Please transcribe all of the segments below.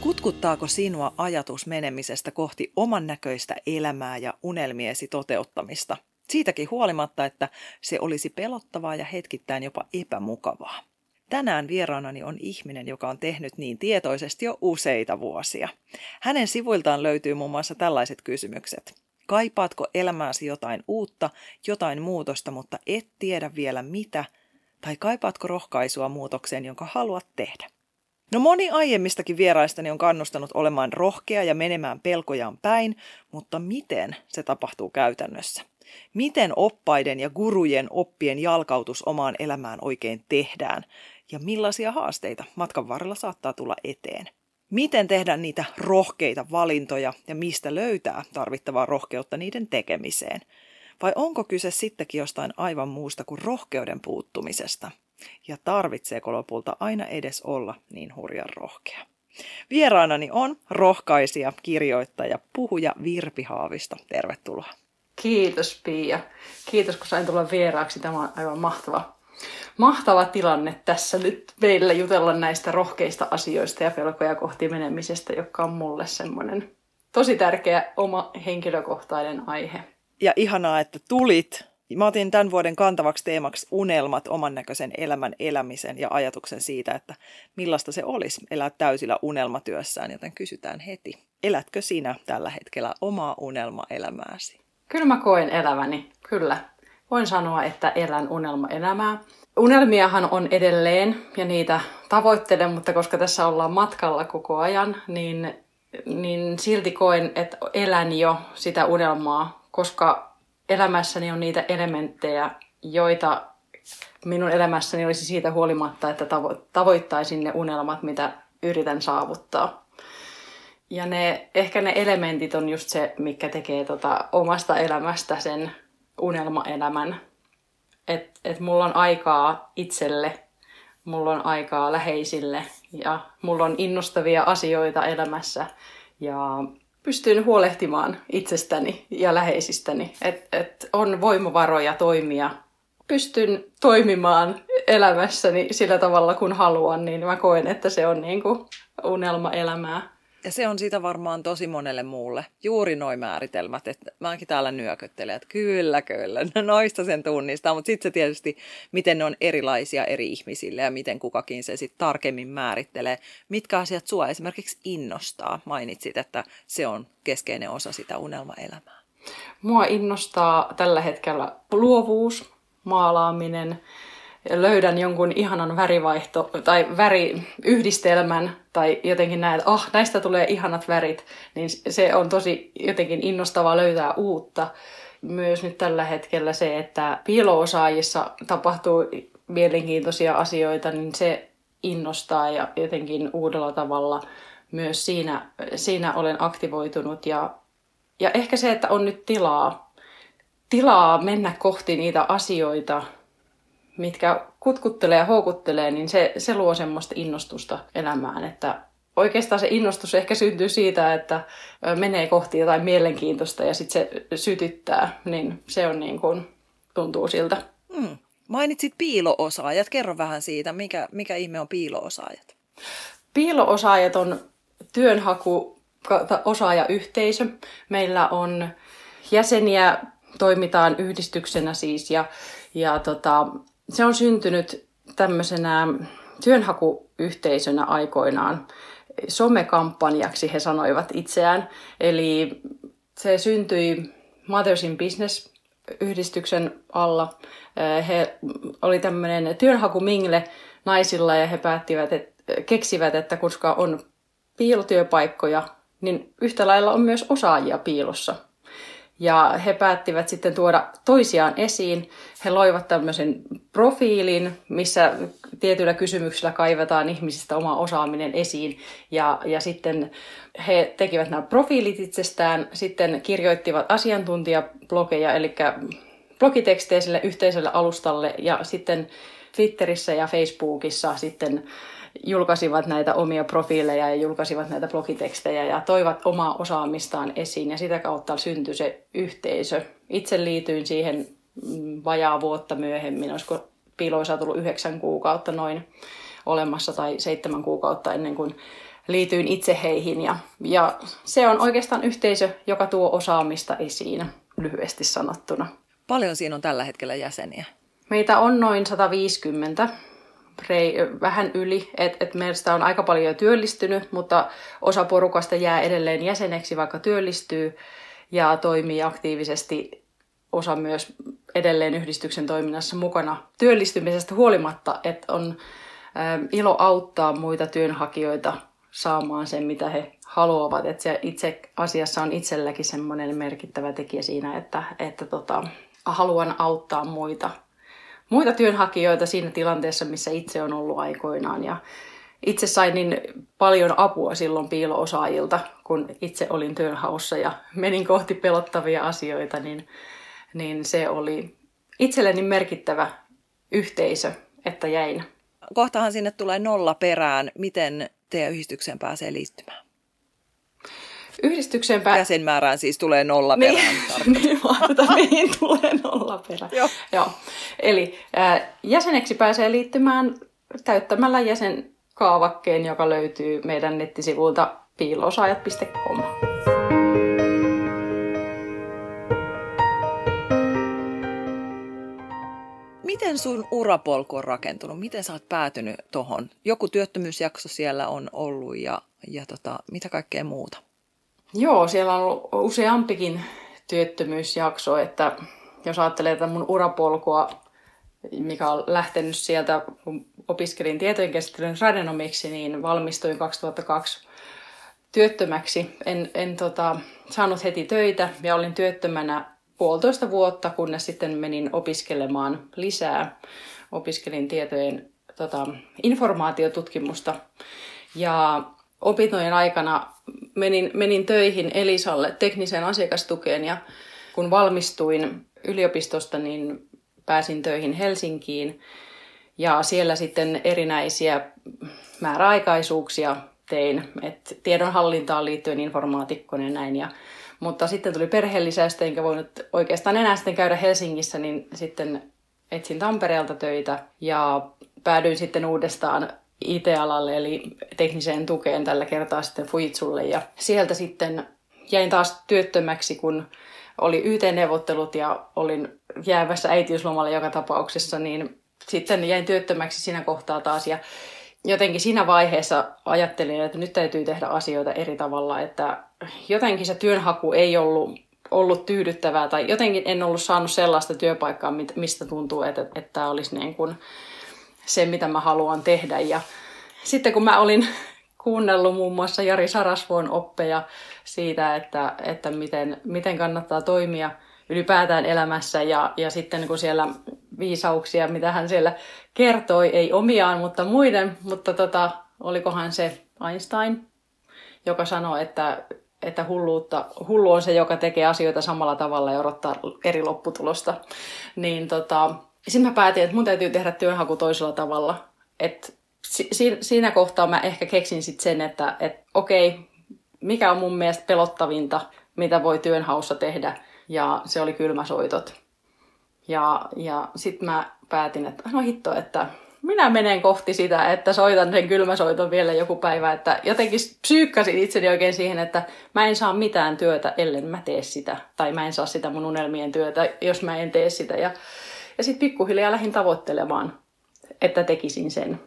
Kutkuttaako sinua ajatus menemisestä kohti oman näköistä elämää ja unelmiesi toteuttamista? Siitäkin huolimatta, että se olisi pelottavaa ja hetkittäin jopa epämukavaa. Tänään vieraanani on ihminen, joka on tehnyt niin tietoisesti jo useita vuosia. Hänen sivuiltaan löytyy muun muassa tällaiset kysymykset. Kaipaatko elämääsi jotain uutta, jotain muutosta, mutta et tiedä vielä mitä? Tai kaipaatko rohkaisua muutokseen, jonka haluat tehdä? No moni aiemmistakin vieraistani on kannustanut olemaan rohkea ja menemään pelkojaan päin, mutta miten se tapahtuu käytännössä? Miten oppaiden ja gurujen oppien jalkautus omaan elämään oikein tehdään? Ja millaisia haasteita matkan varrella saattaa tulla eteen? Miten tehdä niitä rohkeita valintoja ja mistä löytää tarvittavaa rohkeutta niiden tekemiseen? Vai onko kyse sittenkin jostain aivan muusta kuin rohkeuden puuttumisesta? Ja tarvitseeko lopulta aina edes olla niin hurjan rohkea? Vieraanani on rohkaisija, kirjoittaja, puhuja Virpi Haavisto. Tervetuloa. Kiitos Pia. Kiitos kun sain tulla vieraaksi. Tämä on aivan mahtava tilanne tässä nyt meillä jutella näistä rohkeista asioista ja pelkoja kohti menemisestä, joka on mulle semmoinen tosi tärkeä oma henkilökohtainen aihe. Ja ihanaa, että tulit. Mä otin tämän vuoden kantavaksi teemaksi unelmat, oman näköisen elämän elämisen ja ajatuksen siitä, että millaista se olisi elää täysillä unelmatyössään, joten kysytään heti. Elätkö sinä tällä hetkellä omaa unelmaelämääsi? Kyllä mä koen eläväni, kyllä. Voin sanoa, että elän unelmaelämää. Unelmiahan on edelleen ja niitä tavoittelen, mutta koska tässä ollaan matkalla koko ajan, niin silti koen, että elän jo sitä unelmaa, koska elämässäni on niitä elementtejä, joita minun elämässäni olisi siitä huolimatta, että tavoittaisin ne unelmat, mitä yritän saavuttaa. Ja ehkä ne elementit on just se, mikä tekee omasta elämästä sen unelmaelämän. Et mulla on aikaa itselle, mulla on aikaa läheisille ja mulla on innostavia asioita elämässä. Ja pystyn huolehtimaan itsestäni ja läheisistäni, että on voimavaroja toimia. Pystyn toimimaan elämässäni sillä tavalla, kun haluan, niin mä koen, että se on niinku unelmaelämää. Ja se on sitä varmaan tosi monelle muulle. Juuri nuo määritelmät, että mäkin täällä nyököttelen, että kyllä, noista sen tunnistaa. Mutta sitten se tietysti, miten ne on erilaisia eri ihmisille ja miten kukakin se sitten tarkemmin määrittelee. Mitkä asiat sua esimerkiksi innostaa? Mainitsit, että se on keskeinen osa sitä unelmaelämää. Mua innostaa tällä hetkellä luovuus, maalaaminen. Löydän jonkun ihanan värivaihto tai väriyhdistelmän tai jotenkin näen, että näistä tulee ihanat värit, niin se on tosi jotenkin innostavaa löytää uutta. Myös nyt tällä hetkellä se, että piilo-osaajissa tapahtuu mielenkiintoisia asioita, niin se innostaa ja jotenkin uudella tavalla myös siinä olen aktivoitunut. Ja ehkä se, että on nyt tilaa mennä kohti niitä asioita, mitkä kutkuttelee ja houkuttelee, niin se luo semmoista innostusta elämään. Että oikeastaan se innostus ehkä syntyy siitä, että menee kohti jotain mielenkiintoista ja sitten se sytyttää, niin se on niin kuin, tuntuu siltä. Mainitsit piilo-osaajat. Kerro vähän siitä, mikä ihme on piilo-osaajat? Piilo-osaajat on työnhakuosaajayhteisö. Meillä on jäseniä, toimitaan yhdistyksenä siis ja se on syntynyt tämmöisenä työnhakuyhteisönä aikoinaan. Somekampanjaksi he sanoivat itseään. Eli se syntyi Mothers in Business -yhdistyksen alla. He oli tämmöinen työnhakumingle naisilla ja he keksivät, että koska on piilotyöpaikkoja, niin yhtä lailla on myös osaajia piilossa. Ja he päättivät sitten tuoda toisiaan esiin. He loivat tämmöisen profiilin, missä tietyillä kysymyksillä kaivetaan ihmisistä oma osaaminen esiin. Ja sitten he tekivät nämä profiilit itsestään, sitten kirjoittivat asiantuntijablogeja, eli blogitekstejä sille yhteiselle alustalle, ja sitten Twitterissä ja Facebookissa sitten julkaisivat näitä omia profiileja ja julkaisivat näitä blogitekstejä ja toivat omaa osaamistaan esiin, ja sitä kautta syntyi se yhteisö. Itse liityin siihen vajaa vuotta myöhemmin, olisiko Piilo-osa tullut 9 kuukautta noin olemassa tai 7 kuukautta ennen kuin liityin itse heihin, ja se on oikeastaan yhteisö, joka tuo osaamista esiin lyhyesti sanottuna. Paljon siinä on tällä hetkellä jäseniä? Meitä on noin 150, vähän yli, että meistä on aika paljon jo työllistynyt, mutta osa porukasta jää edelleen jäseneksi, vaikka työllistyy ja toimii aktiivisesti. Osa myös edelleen yhdistyksen toiminnassa mukana työllistymisestä huolimatta, että on ilo auttaa muita työnhakijoita saamaan sen, mitä he haluavat. Että se itse asiassa on itselläkin semmoinen merkittävä tekijä siinä, että haluan auttaa muita työnhakijoita siinä tilanteessa, missä itse on ollut aikoinaan. Ja itse sain niin paljon apua silloin piilo-osaajilta, kun itse olin työnhaussa ja menin kohti pelottavia asioita, niin se oli itselleni merkittävä yhteisö, että jäin. Kohtahan sinne tulee 0 perään. Miten teidän yhdistykseen pääsee liittymään? Jäsenmäärään siis tulee 0 perään. Mihin tulee 0 perään. Joo. Eli jäseneksi pääsee liittymään täyttämällä jäsenkaavakkeen, joka löytyy meidän nettisivuilta piilosaajat.com. Miten sun urapolku on rakentunut? Miten sä oot päätynyt tohon? Joku työttömyysjakso siellä on ollut ja mitä kaikkea muuta? Joo, siellä on ollut useampikin työttömyysjakso, että jos ajattelee tätä mun urapolkua, mikä on lähtenyt sieltä, kun opiskelin tietojenkäsittelyn tradenomiksi, niin valmistuin 2002 työttömäksi. En saanut heti töitä ja olin työttömänä 1,5 vuotta, kunnes sitten menin opiskelemaan lisää. Opiskelin tietojen informaatiotutkimusta ja opintojen aikana menin töihin Elisalle tekniseen asiakastukeen, ja kun valmistuin yliopistosta, niin pääsin töihin Helsinkiin ja siellä sitten erinäisiä määräaikaisuuksia tein, että tiedonhallintaan liittyen informaatikkona ja näin. Mutta sitten tuli perheellisäystä, enkä voinut oikeastaan enää sitten käydä Helsingissä, niin sitten etsin Tampereelta töitä ja päädyin sitten uudestaan IT-alalle, eli tekniseen tukeen, tällä kertaa sitten Fujitsulle. Ja sieltä sitten jäin taas työttömäksi, kun oli YT-neuvottelut ja olin jäävässä äitiyslomalle joka tapauksessa, niin sitten jäin työttömäksi siinä kohtaa taas. Ja jotenkin siinä vaiheessa ajattelin, että nyt täytyy tehdä asioita eri tavalla, että jotenkin se työnhaku ei ollut tyydyttävää tai jotenkin en ollut saanut sellaista työpaikkaa, mistä tuntuu, että tämä olisi niin kuin se, mitä mä haluan tehdä. Ja sitten kun mä olin kuunnellut muun muassa Jari Sarasvuon oppeja siitä, että miten kannattaa toimia ylipäätään elämässä, ja sitten kun siellä viisauksia, mitä hän siellä kertoi, ei omiaan, mutta muiden, mutta olikohan se Einstein, joka sanoi, että hullu on se, joka tekee asioita samalla tavalla ja odottaa eri lopputulosta, niin sitten mä päätin, että mun täytyy tehdä työnhaku toisella tavalla. Et siinä kohtaa mä ehkä keksin sit sen, että okei, mikä on mun mielestä pelottavinta, mitä voi työnhaussa tehdä. Ja se oli kylmäsoitot. Ja sitten mä päätin, että no hitto, että minä menen kohti sitä, että soitan sen kylmäsoiton vielä joku päivä. Että jotenkin psyykkäsin itseni oikein siihen, että mä en saa mitään työtä, ellen mä tee sitä. Tai mä en saa sitä mun unelmien työtä, jos mä en tee sitä. Ja sitten pikkuhiljaa lähdin tavoittelemaan, että tekisin sen.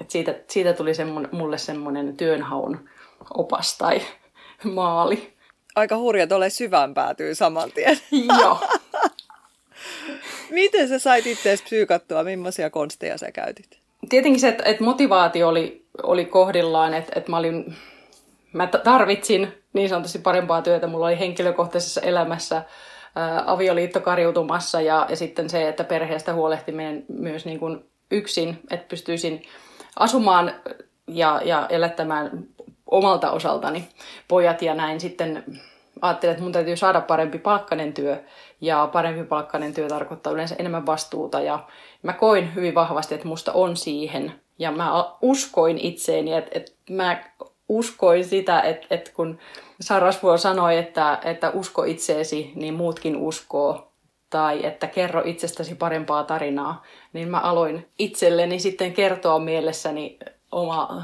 Et siitä tuli mulle semmoinen työnhaun opas tai maali. Aika hurja, tuolle syvään päätyy saman tien. Joo. Miten sä sait itseäsi psyykattua? Millaisia konsteja sä käytit? Tietenkin se, että motivaatio oli kohdillaan, että mä tarvitsin niin sanotusti parempaa työtä. Mulla oli henkilökohtaisessa elämässä avioliitto kariutumassa ja sitten se, että perheestä huolehtiminen myös niin kuin yksin, että pystyisin asumaan ja elättämään omalta osaltani pojat ja näin sitten ajattelin, että mun täytyy saada parempi palkkainen työ ja parempi palkkainen työ tarkoittaa yleensä enemmän vastuuta ja mä koin hyvin vahvasti, että musta on siihen ja mä uskoin itseeni, että mä uskoin sitä, että kun Sarasvuo sanoi, että usko itseesi, niin muutkin uskoo tai että kerro itsestäsi parempaa tarinaa, niin mä aloin itselleni sitten kertoa mielessäni omaa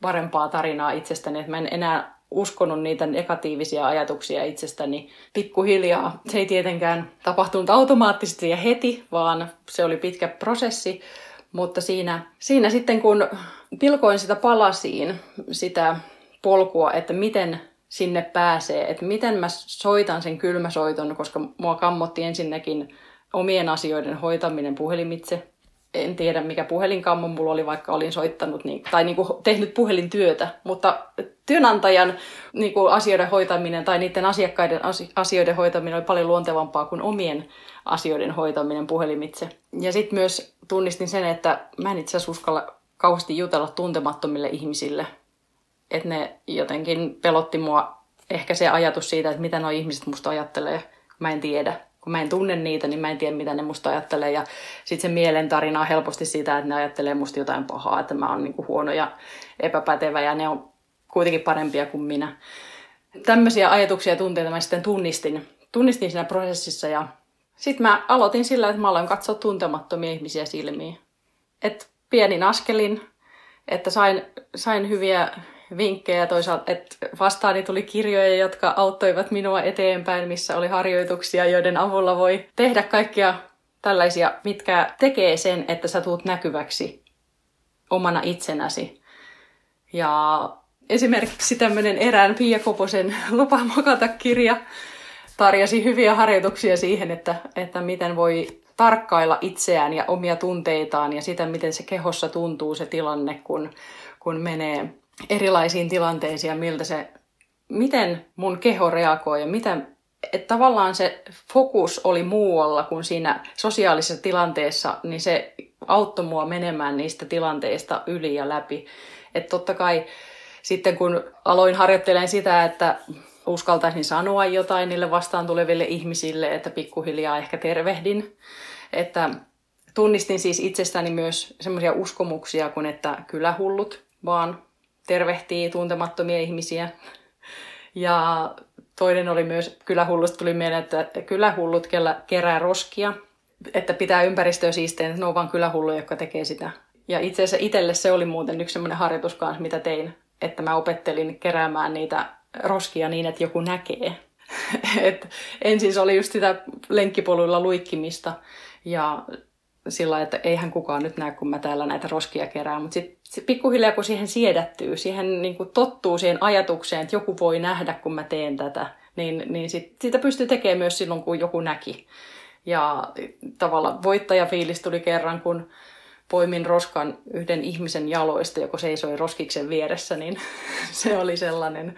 parempaa tarinaa itsestäni, että mä en enää uskonut niitä negatiivisia ajatuksia itsestäni pikkuhiljaa. Se ei tietenkään tapahtunut automaattisesti ja heti, vaan se oli pitkä prosessi, mutta siinä sitten kun pilkoin sitä palasiin, sitä polkua, että miten sinne pääsee, että miten mä soitan sen kylmäsoiton, koska mua kammotti ensinnäkin omien asioiden hoitaminen puhelimitse. En tiedä, mikä puhelinkammo mulla oli, vaikka olin soittanut tai niin kuin tehnyt puhelintyötä, mutta työnantajan niin kuin asioiden hoitaminen tai niiden asiakkaiden asioiden hoitaminen oli paljon luontevampaa kuin omien asioiden hoitaminen puhelimitse. Ja sitten myös tunnistin sen, että mä en itse asiassa uskalla kauheasti jutella tuntemattomille ihmisille, että ne jotenkin pelotti mua ehkä se ajatus siitä, että mitä nuo ihmiset musta ajattelee, mä en tiedä. Kun mä en tunne niitä, niin mä en tiedä, mitä ne musta ajattelee. Ja sit se mielen tarina on helposti sitä, että ne ajattelee musta jotain pahaa, että mä oon niinku huono ja epäpätevä ja ne on kuitenkin parempia kuin minä. Tämmöisiä ajatuksia ja tunteita mä sitten tunnistin siinä prosessissa ja sit mä aloitin sillä, että mä aloin katsoa tuntemattomia ihmisiä silmiin. Et pienin askelin, että sain hyviä vinkkejä toisaalta, että vastaani tuli kirjoja, jotka auttoivat minua eteenpäin, missä oli harjoituksia, joiden avulla voi tehdä kaikkia tällaisia, mitkä tekee sen, että sä tuut näkyväksi omana itsenäsi. Ja esimerkiksi tämmöinen erään Pia Koposen Lupa mokata -kirja tarjasi hyviä harjoituksia siihen, että miten voi tarkkailla itseään ja omia tunteitaan ja sitä, miten se kehossa tuntuu se tilanne, kun menee erilaisiin tilanteisiin ja miten mun keho reagoi ja että tavallaan se fokus oli muualla kuin siinä sosiaalisessa tilanteessa, niin se auttoi mua menemään niistä tilanteista yli ja läpi. Että totta kai sitten kun aloin harjoittelemaan sitä, että uskaltaisin sanoa jotain niille vastaan tuleville ihmisille, että pikkuhiljaa ehkä tervehdin, että tunnistin siis itsestäni myös semmoisia uskomuksia kuin, että kylähullut vaan tervehtii tuntemattomia ihmisiä. Ja toinen oli myös, kylähullusta tuli mieleen, että kylähullut kerää roskia, että pitää ympäristöä siisteen, että ne on vaan kylähulluja, jotka tekee sitä. Ja itse asiassa itselle se oli muuten yksi semmoinen harjoitus kanssa, mitä tein, että mä opettelin keräämään niitä roskia niin, että joku näkee. Et ensin se oli just sitä lenkkipoluilla luikkimista ja sillä, että eihän kukaan nyt näe, kun mä täällä näitä roskia kerään. Mutta sitten pikkuhiljaa, kun siihen siedättyy, siihen niin kuin tottuu siihen ajatukseen, että joku voi nähdä, kun mä teen tätä, niin sitä pystyy tekemään myös silloin, kun joku näki. Ja tavallaan voittajafiilis tuli kerran, kun poimin roskan yhden ihmisen jaloista, joka seisoi roskiksen vieressä, niin se oli sellainen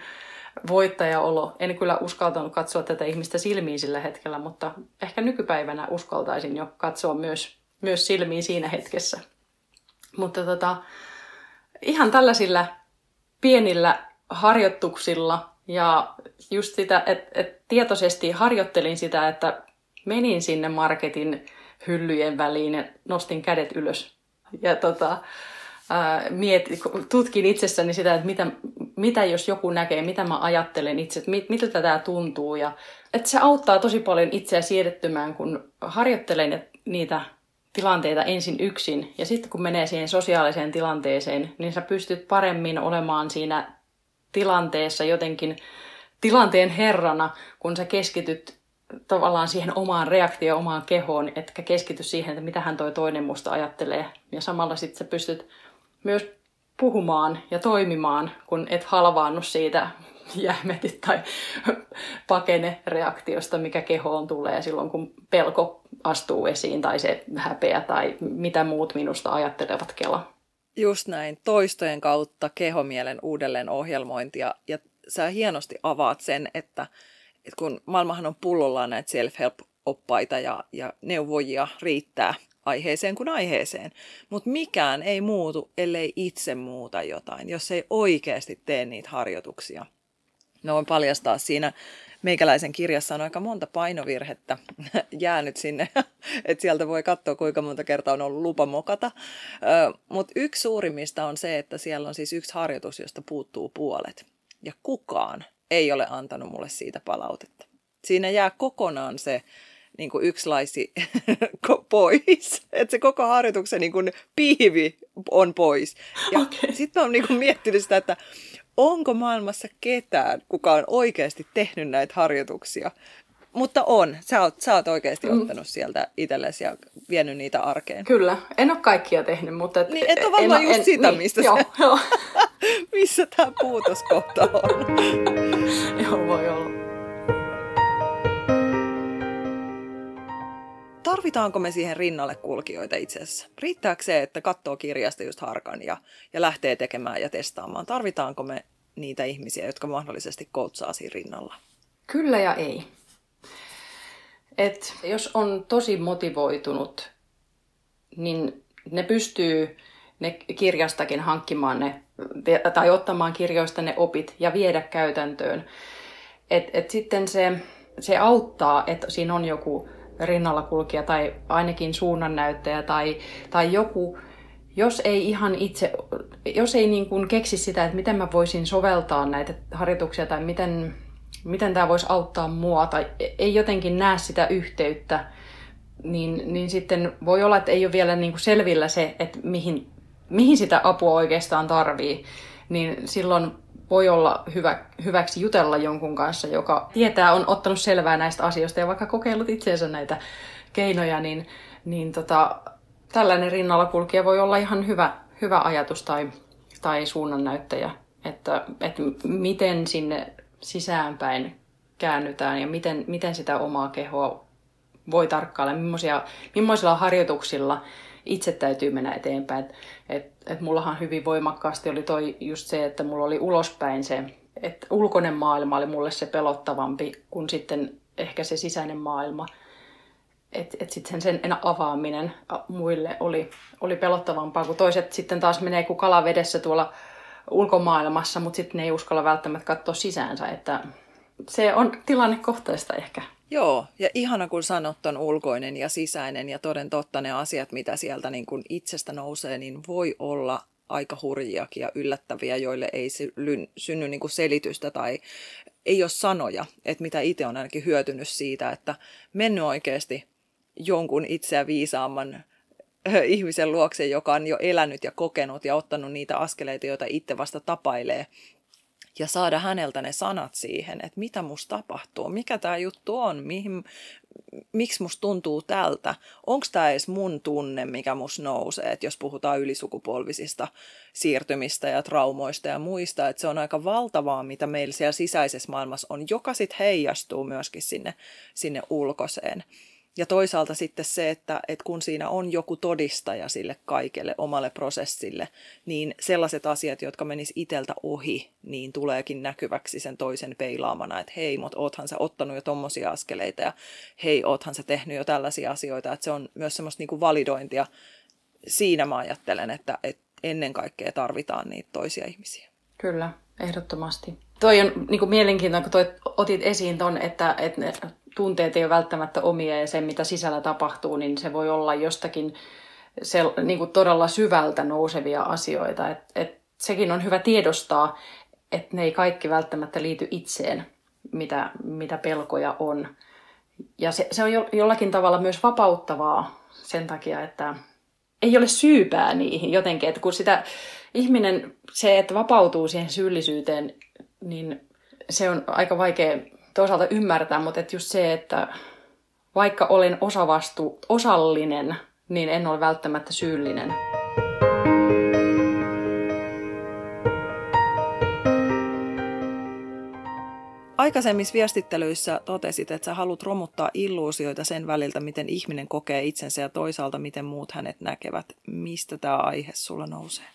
voittajaolo. En kyllä uskaltanut katsoa tätä ihmistä silmiin sillä hetkellä, mutta ehkä nykypäivänä uskaltaisin jo katsoa myös silmiin siinä hetkessä. Mutta ihan tällaisilla pienillä harjoituksilla ja just sitä, että tietoisesti harjoittelin sitä, että menin sinne marketin hyllyjen väliin ja nostin kädet ylös. Ja tutkin itsessäni sitä, että mitä jos joku näkee, mitä mä ajattelen itse, että miltä tämä tuntuu. Ja, että se auttaa tosi paljon itseä siedettymään, kun harjoittelen niitä tilanteita ensin yksin. Ja sitten kun menee siihen sosiaaliseen tilanteeseen, niin sä pystyt paremmin olemaan siinä tilanteessa jotenkin tilanteen herrana, kun sä keskityt tavallaan siihen omaan reaktioon, omaan kehoon, etkä keskity siihen, että mitähän toi toinen musta ajattelee. Ja samalla sitten sä pystyt myös puhumaan ja toimimaan, kun et halvaannu siitä jähmetit tai pakene reaktiosta, mikä kehoon tulee silloin, kun pelko astuu esiin tai se häpeä tai mitä muut minusta ajattelevat kela. Just näin, toistojen kautta kehomielen uudelleen ohjelmointia ja sä hienosti avaat sen, että että kun maailmahan on pullollaan näitä self-help-oppaita ja neuvojia riittää aiheeseen kuin aiheeseen, mutta mikään ei muutu, ellei itse muuta jotain, jos ei oikeasti tee niitä harjoituksia. No voin paljastaa siinä meikäläisen kirjassa on aika monta painovirhettä jäänyt sinne, että sieltä voi katsoa kuinka monta kertaa on ollut lupa mokata. Mutta yksi suurimmista on se, että siellä on siis yksi harjoitus, josta puuttuu puolet. Ja kukaan ei ole antanut mulle siitä palautetta. Siinä jää kokonaan se niin kuin yksi laisi pois, että se koko harjoituksen niin kuin pihvi on pois. Ja sitten olen niin kuin miettinyt sitä, että onko maailmassa ketään, kuka on oikeasti tehnyt näitä harjoituksia? Mutta on. Sä oot oikeasti ottanut sieltä itsellesi ja vienyt niitä arkeen. Kyllä. En ole kaikkia tehnyt, mutta... Niin, et ole varmaan just sitä, mistä niin, se... Joo. Missä tämä puutoskohta on. Joo, voi olla. Tarvitaanko me siihen rinnalle kulkijoita itse asiassa? Riittääkö se, että katsoo kirjasta just harkan ja lähtee tekemään ja testaamaan? Tarvitaanko me niitä ihmisiä, jotka mahdollisesti koutsaa siinä rinnalla? Kyllä ja ei. Et jos on tosi motivoitunut, niin ne pystyy ne kirjastakin hankkimaan ne, tai ottamaan kirjoista ne opit ja viedä käytäntöön. Et sitten se auttaa, että siinä on joku rinnalla kulkija tai ainakin suunnannäyttäjä tai joku, jos ei ihan itse, jos ei niin kuin keksi sitä, että miten mä voisin soveltaa näitä harjoituksia tai miten tämä voisi auttaa mua tai ei jotenkin näe sitä yhteyttä, niin sitten voi olla, että ei ole vielä niin kuin selvillä se, että mihin sitä apua oikeastaan tarvii, niin silloin voi olla hyväksi jutella jonkun kanssa, joka tietää, on ottanut selvää näistä asioista ja vaikka kokeillut itseensä näitä keinoja, niin tällainen rinnalla kulkija voi olla ihan hyvä ajatus tai suunnannäyttäjä, että miten sinne sisäänpäin käännytään ja miten sitä omaa kehoa voi tarkkailla, millaisilla harjoituksilla itse täytyy mennä eteenpäin. Et mullahan hyvin voimakkaasti oli toi just se, että mulla oli ulospäin se, että ulkoinen maailma oli mulle se pelottavampi kuin sitten ehkä se sisäinen maailma. Et sitten sen avaaminen muille oli pelottavampaa, kun toiset sitten taas menee kuin kalavedessä tuolla ulkomaailmassa, mutta sitten ne ei uskalla välttämättä katsoa sisäänsä, että se on tilannekohtaista ehkä. Joo, ja ihana kun sanot on ulkoinen ja sisäinen ja toden totta ne asiat, mitä sieltä niin kun itsestä nousee, niin voi olla aika hurjiakin ja yllättäviä, joille ei synny niin kun selitystä tai ei ole sanoja, että mitä itse on ainakin hyötynyt siitä, että mennyt oikeasti jonkun itseä viisaamman ihmisen luokse, joka on jo elänyt ja kokenut ja ottanut niitä askeleita, joita itse vasta tapailee. Ja saada häneltä ne sanat siihen, että mitä musta tapahtuu, mikä tämä juttu on, miksi musta tuntuu tältä, onko tämä edes mun tunne, mikä musta nousee, että jos puhutaan ylisukupolvisista siirtymistä ja traumoista ja muista, että se on aika valtavaa, mitä meillä siellä sisäisessä maailmassa on, joka sitten heijastuu myöskin sinne ulkoiseen. Ja toisaalta sitten se, että kun siinä on joku todistaja sille kaikelle omalle prosessille, niin sellaiset asiat, jotka menis iteltä ohi, niin tuleekin näkyväksi sen toisen peilaamana, että hei, mut oothan sä ottanut jo tommosia askeleita ja hei, oothan sä tehnyt jo tällaisia asioita, että se on myös semmoista niinku validointia. Siinä mä ajattelen, että ennen kaikkea tarvitaan niitä toisia ihmisiä. Kyllä, ehdottomasti. Toi on niinku mielenkiintoinen, kun toi otit esiin ton, että ne tunteet ei ole välttämättä omia ja se, mitä sisällä tapahtuu, niin se voi olla jostakin niin kuin todella syvältä nousevia asioita. Et sekin on hyvä tiedostaa, että ne ei kaikki välttämättä liity itseen, mitä pelkoja on. Ja se on jollakin tavalla myös vapauttavaa sen takia, että ei ole syypää niihin jotenkin. Et kun sitä ihminen, se, että vapautuu siihen syyllisyyteen, niin se on aika vaikea toisaalta ymmärtää, mutta et just se, että vaikka olen osallinen, niin en ole välttämättä syyllinen. Aikaisemmissa viestittelyissä totesit, että sä haluat romuttaa illuusioita sen väliltä, miten ihminen kokee itsensä ja toisaalta miten muut hänet näkevät. Mistä tämä aihe sulla nousee?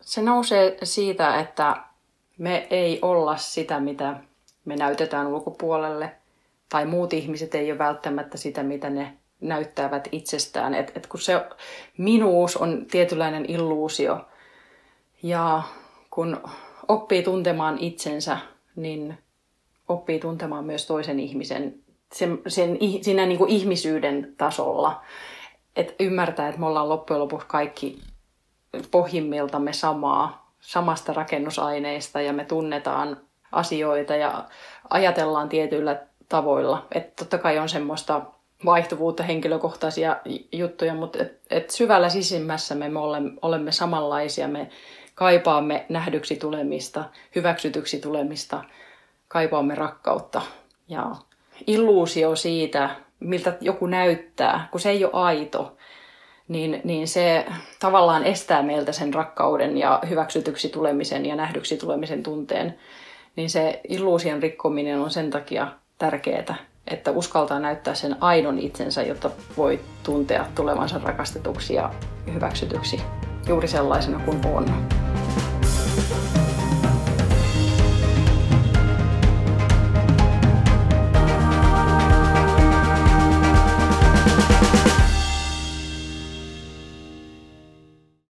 Se nousee siitä, että me ei olla sitä, mitä me näytetään ulkopuolelle. tai muut ihmiset ei ole välttämättä sitä, mitä ne näyttävät itsestään. Et kun se minuus on tietynlainen illuusio ja kun oppii tuntemaan itsensä, niin oppii tuntemaan myös toisen ihmisen siinä niin kuin ihmisyyden tasolla. Että ymmärtää, että me ollaan loppujen lopuksi kaikki pohjimmiltamme samasta rakennusaineesta ja me tunnetaan asioita ja ajatellaan tietyillä tavoilla. Että totta kai on semmoista vaihtuvuutta, henkilökohtaisia juttuja, mutta et syvällä sisimmässä me olemme samanlaisia. Me kaipaamme nähdyksi tulemista, hyväksytyksi tulemista, kaipaamme rakkautta ja illuusio siitä, miltä joku näyttää, kun se ei ole aito, niin se tavallaan estää meiltä sen rakkauden ja hyväksytyksi tulemisen ja nähdyksi tulemisen tunteen. Niin se illuusion rikkominen on sen takia tärkeää, että uskaltaa näyttää sen aidon itsensä, jotta voi tuntea tulevansa rakastetuksi ja hyväksytyksi juuri sellaisena kuin on.